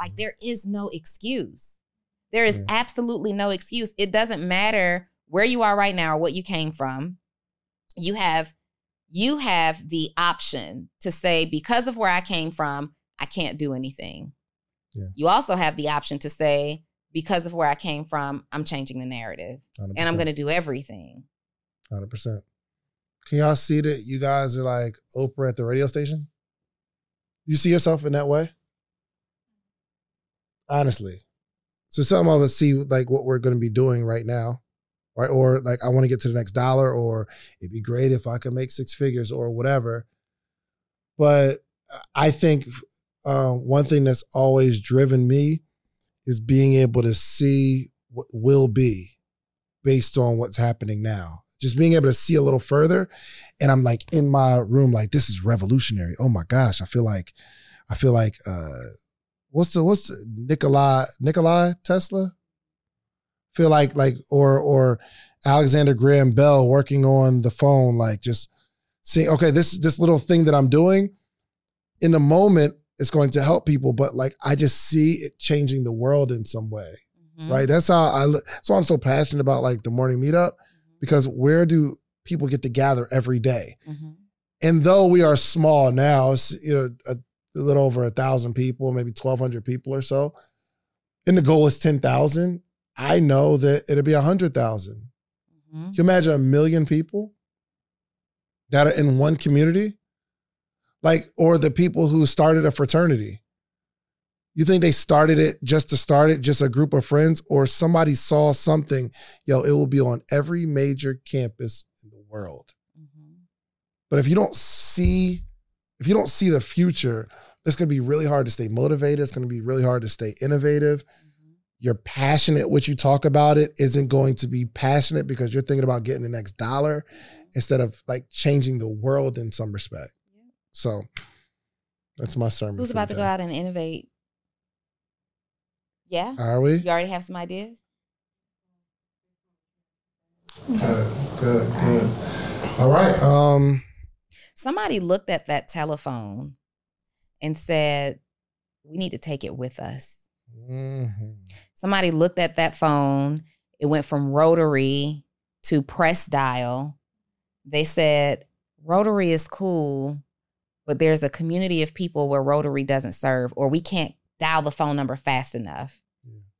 Like, there is no excuse. There is absolutely no excuse. It doesn't matter where you are right now or what you came from. You have the option to say, because of where I came from, I can't do anything. Yeah. You also have the option to say, because of where I came from, I'm changing the narrative 100%. And I'm going to do everything. 100%. Can y'all see that you guys are like Oprah at the radio station? You see yourself in that way? Honestly. So some of us see like what we're going to be doing right now, right? Or like, I want to get to the next dollar, or it'd be great if I could make six figures or whatever. But I think one thing that's always driven me is being able to see what will be based on what's happening now. Just being able to see a little further. And I'm like in my room, like, this is revolutionary. Oh my gosh. I feel like, what's the Nikola Tesla? Feel like, or Alexander Graham Bell working on the phone, like just seeing, okay, this little thing that I'm doing in the moment, it's going to help people, but like, I just see it changing the world in some way, right? That's how that's why I'm so passionate about like the morning meetup, because where do people get to gather every day? And though we are small now, it's, you know, a little over 1,000 people, maybe 1,200 people or so, and the goal is 10,000. I know that it'll be 100,000. Can you imagine 1 million people that are in one community? Like, or the people who started a fraternity. You think they started it just to start it, just a group of friends, or somebody saw something? Yo, it will be on every major campus in the world. But if you don't see the future, it's going to be really hard to stay motivated. It's going to be really hard to stay innovative. You're passionate, what you talk about it isn't going to be passionate because you're thinking about getting the next dollar instead of like changing the world in some respect. So that's my sermon. Who's about to go out and innovate? Yeah. Are we? You already have some ideas? Good. All right. Somebody looked at that telephone and said, we need to take it with us. Somebody looked at that phone. It went from rotary to press dial. They said, rotary is cool, but there's a community of people where rotary doesn't serve, or we can't dial the phone number fast enough.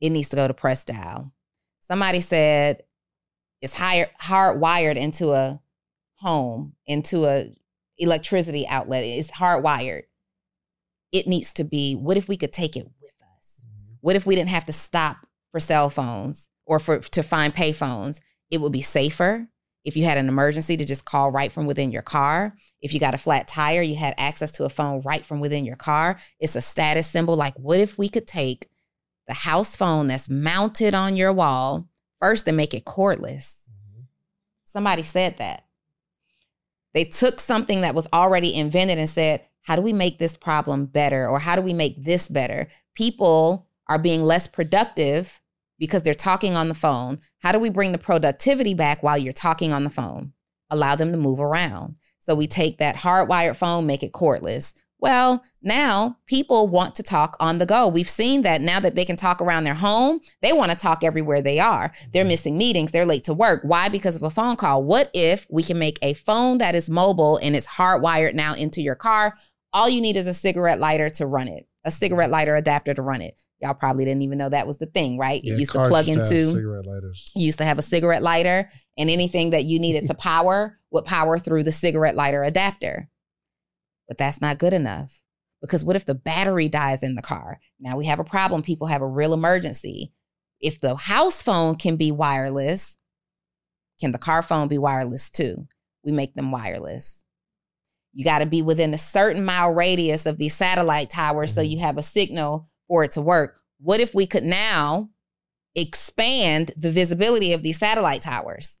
It needs to go to press dial. Somebody said it's hardwired into a home, into a electricity outlet. It's hardwired. It needs to be, what if we could take it with us? What if we didn't have to stop for cell phones or to find pay phones? It would be safer. If you had an emergency, to just call right from within your car. If you got a flat tire, you had access to a phone right from within your car. It's a status symbol. Like, what if we could take the house phone that's mounted on your wall first and make it cordless? Somebody said that. They took something that was already invented and said, how do we make this problem better? Or how do we make this better? People are being less productive because they're talking on the phone. How do we bring the productivity back while you're talking on the phone? Allow them to move around. So we take that hardwired phone, make it cordless. Well, now people want to talk on the go. We've seen that now that they can talk around their home, they want to talk everywhere they are. They're missing meetings. They're late to work. Why? Because of a phone call. What if we can make a phone that is mobile and it's hardwired now into your car? All you need is a cigarette lighter to run it, a cigarette lighter adapter to run it. Y'all probably didn't even know that was the thing, right? Yeah, it used to plug into cigarette lighters. You used to have a cigarette lighter, and anything that you needed to power would power through the cigarette lighter adapter. But that's not good enough, because what if the battery dies in the car? Now we have a problem. People have a real emergency. If the house phone can be wireless, can the car phone be wireless too? We make them wireless. You got to be within a certain mile radius of these satellite towers so you have a signal for it to work. What if we could now expand the visibility of these satellite towers?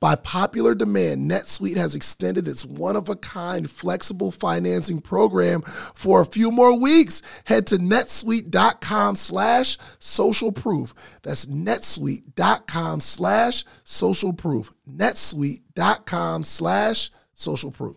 By popular demand, NetSuite has extended its one-of-a-kind flexible financing program for a few more weeks. Head to netsuite.com/socialproof. That's netsuite.com/socialproof. netsuite.com/socialproof.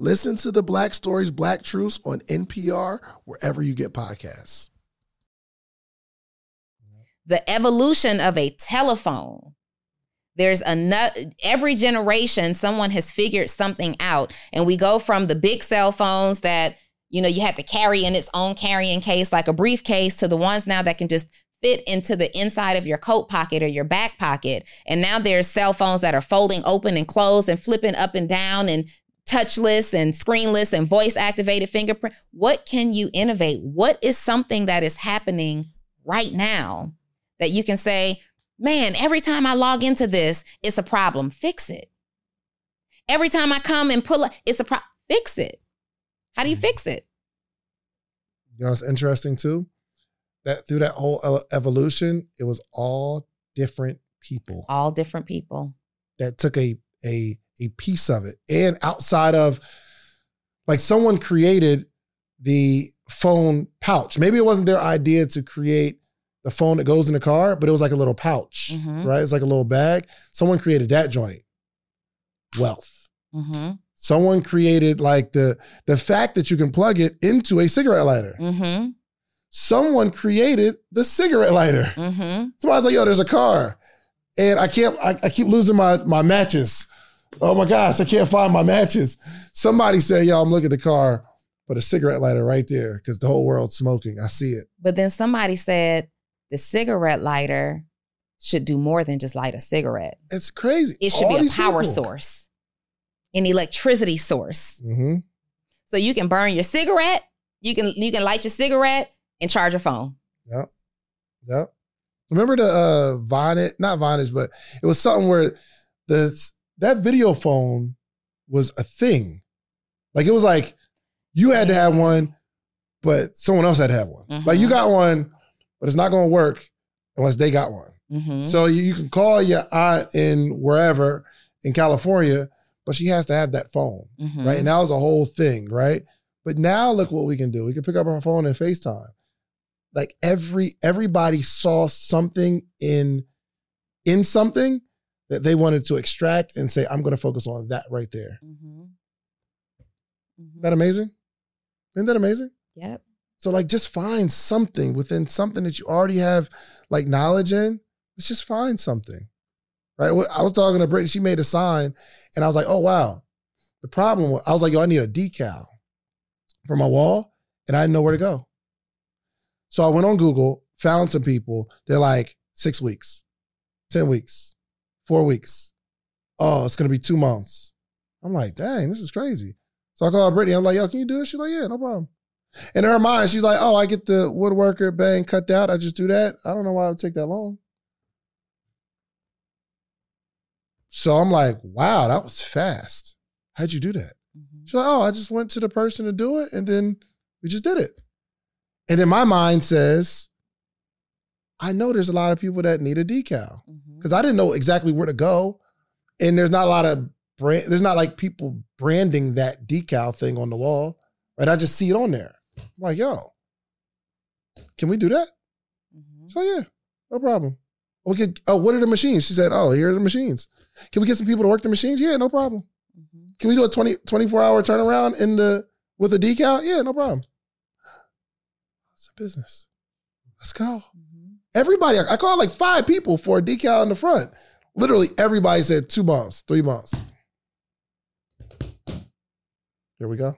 Listen to the Black Stories, Black Truths on NPR, wherever you get podcasts. The evolution of a telephone. There's every generation, someone has figured something out. And we go from the big cell phones that, you know, you had to carry in its own carrying case, like a briefcase, to the ones now that can just fit into the inside of your coat pocket or your back pocket. And now there's cell phones that are folding open and closed and flipping up and down and touchless and screenless and voice activated fingerprint. What can you innovate? What is something that is happening right now that you can say, man, every time I log into this, it's a problem. Fix it. Every time I come and pull up, it's a problem. Fix it. How do you fix it? You know, it's interesting too, that through that whole evolution, it was all different people. All different people. That took a piece of it. And outside of, like, someone created the phone pouch. Maybe it wasn't their idea to create the phone that goes in the car, but it was like a little pouch, right? It's like a little bag. Someone created that joint. Wealth. Someone created, like, the fact that you can plug it into a cigarette lighter. Someone created the cigarette lighter. Somebody's like, yo, there's a car. And I keep losing my matches. Oh my gosh, I can't find my matches. Somebody said, yo, I'm looking at the car for the cigarette lighter right there because the whole world's smoking. I see it. But then somebody said the cigarette lighter should do more than just light a cigarette. It's crazy. It should be a power source, an electricity source. So you can burn your cigarette, you can light your cigarette and charge your phone. Yep. Yep. Remember the Vonage, not Vonage, but it was something where that video phone was a thing. Like, it was like, you had to have one, but someone else had to have one. Mm-hmm. Like you got one, but it's not going to work unless they got one. Mm-hmm. So you can call your aunt in wherever in California, but she has to have that phone, mm-hmm. right? And that was a whole thing, right? But now look what we can do. We can pick up our phone and FaceTime. Like everybody saw something in something that they wanted to extract and say, I'm going to focus on that right there. Mm-hmm. Mm-hmm. That amazing? Isn't that amazing? Yep. So like just find something within something that you already have like knowledge in. Let's just find something, right? I was talking to Brittany, she made a sign and I was like, oh, wow. The problem was, I was like, yo, I need a decal for my wall and I didn't know where to go. So I went on Google, found some people. They're like 6 weeks, 10 weeks, 4 weeks. Oh, it's going to be 2 months. I'm like, dang, this is crazy. So I called Brittany. I'm like, yo, can you do this? She's like, yeah, no problem. And in her mind, she's like, oh, I get the woodworker bang cut out. I just do that. I don't know why it would take that long. So I'm like, wow, that was fast. How'd you do that? Mm-hmm. She's like, oh, I just went to the person to do it. And then we just did it. And then my mind says, I know there's a lot of people that need a decal because mm-hmm. I didn't know exactly where to go. And there's not a lot of brand. There's not like people branding that decal thing on the wall, right? I just see it on there. I'm like, yo, can we do that? Mm-hmm. So yeah, no problem. Okay. Oh, what are the machines? She said, oh, here are the machines. Can we get some people to work the machines? Yeah, no problem. Mm-hmm. Can we do a 24-hour turnaround with a decal? Yeah, no problem. It's a business. Let's go. Mm-hmm. Everybody, I called like 5 people for a decal in the front. Literally everybody said 2 months, 3 months. Here we go.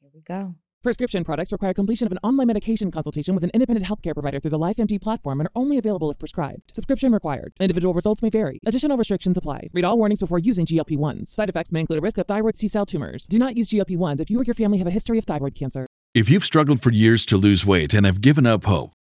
Here we go. Prescription products require completion of an online medication consultation with an independent healthcare provider through the LifeMD platform and are only available if prescribed. Subscription required. Individual results may vary. Additional restrictions apply. Read all warnings before using GLP-1s. Side effects may include a risk of thyroid C-cell tumors. Do not use GLP-1s if you or your family have a history of thyroid cancer. If you've struggled for years to lose weight and have given up hope,